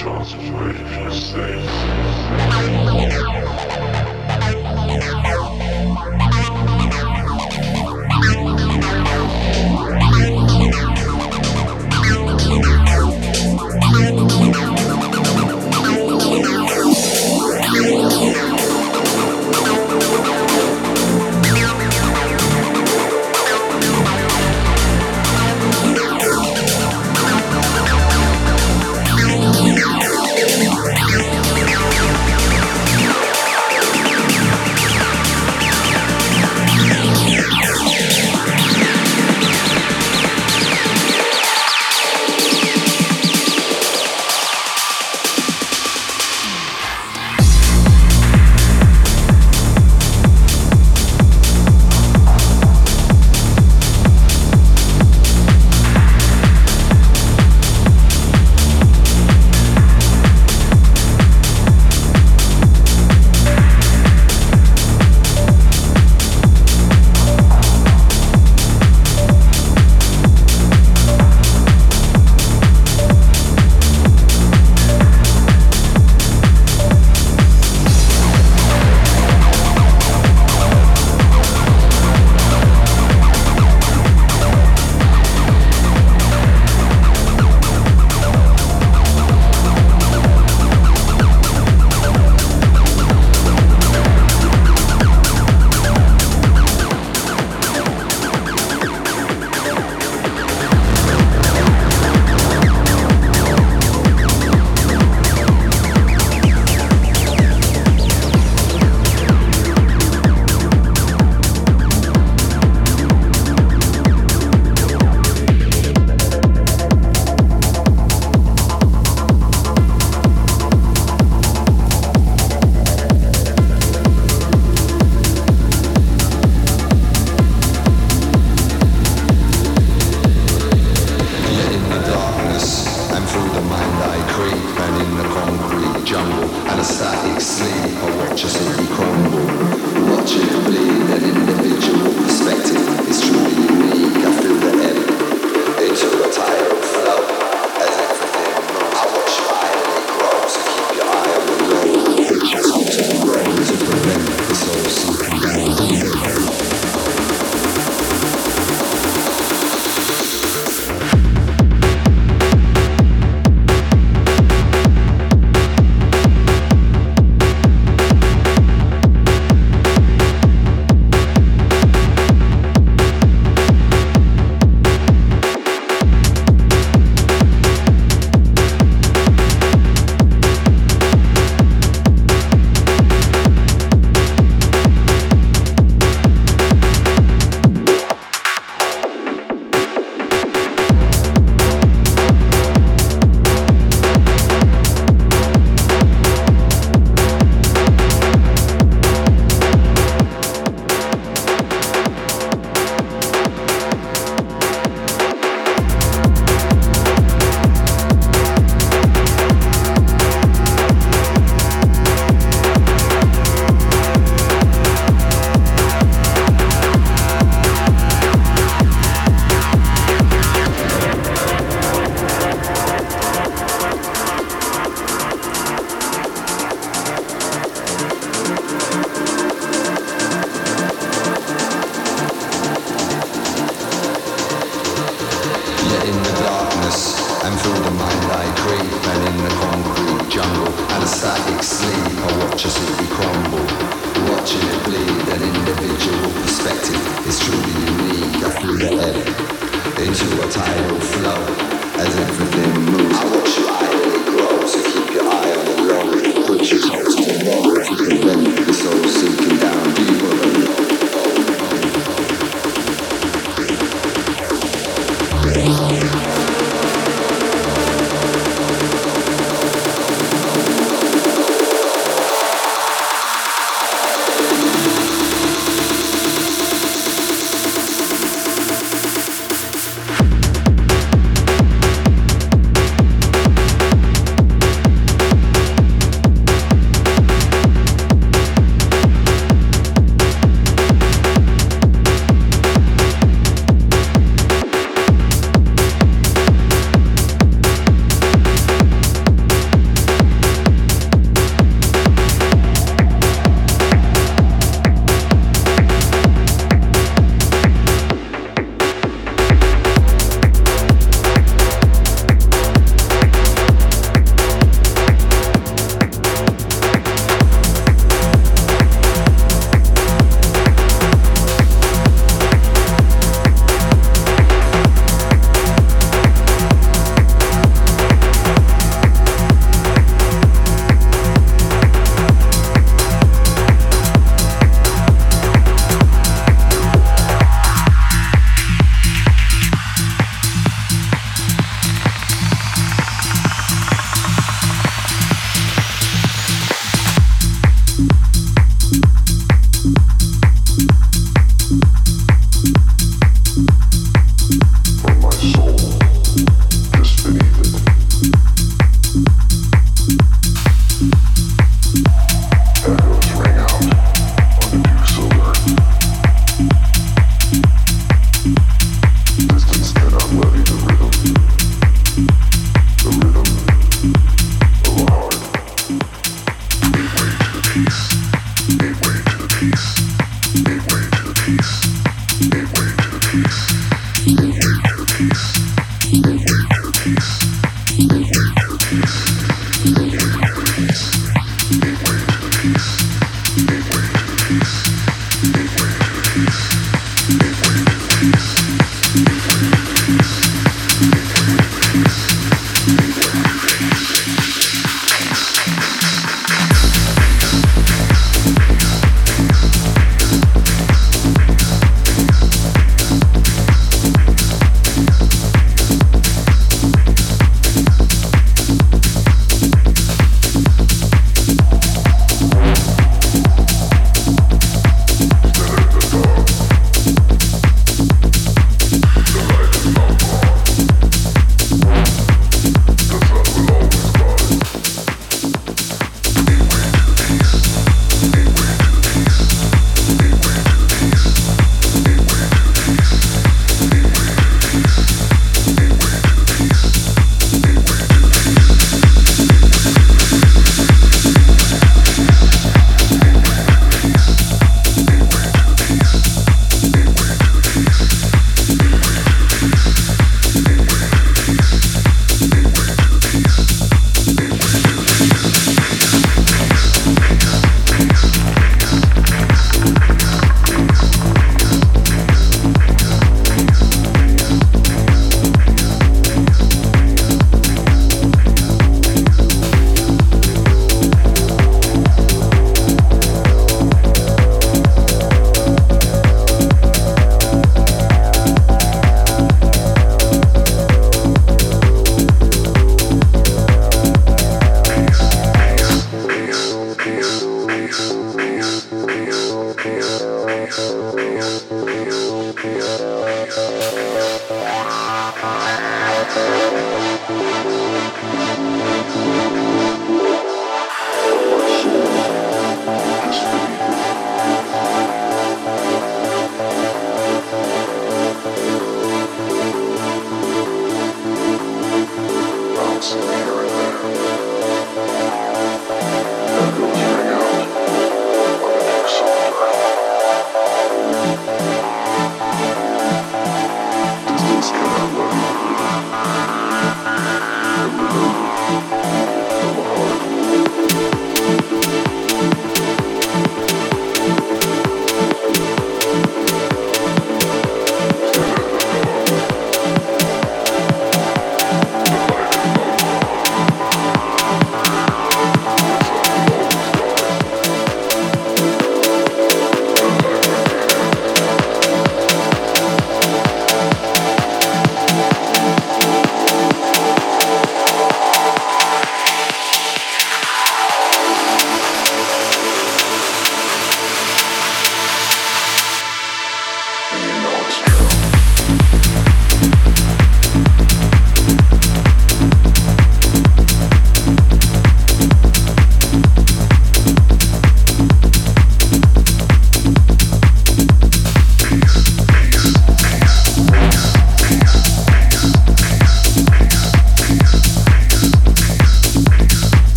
shots of where you can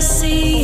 see.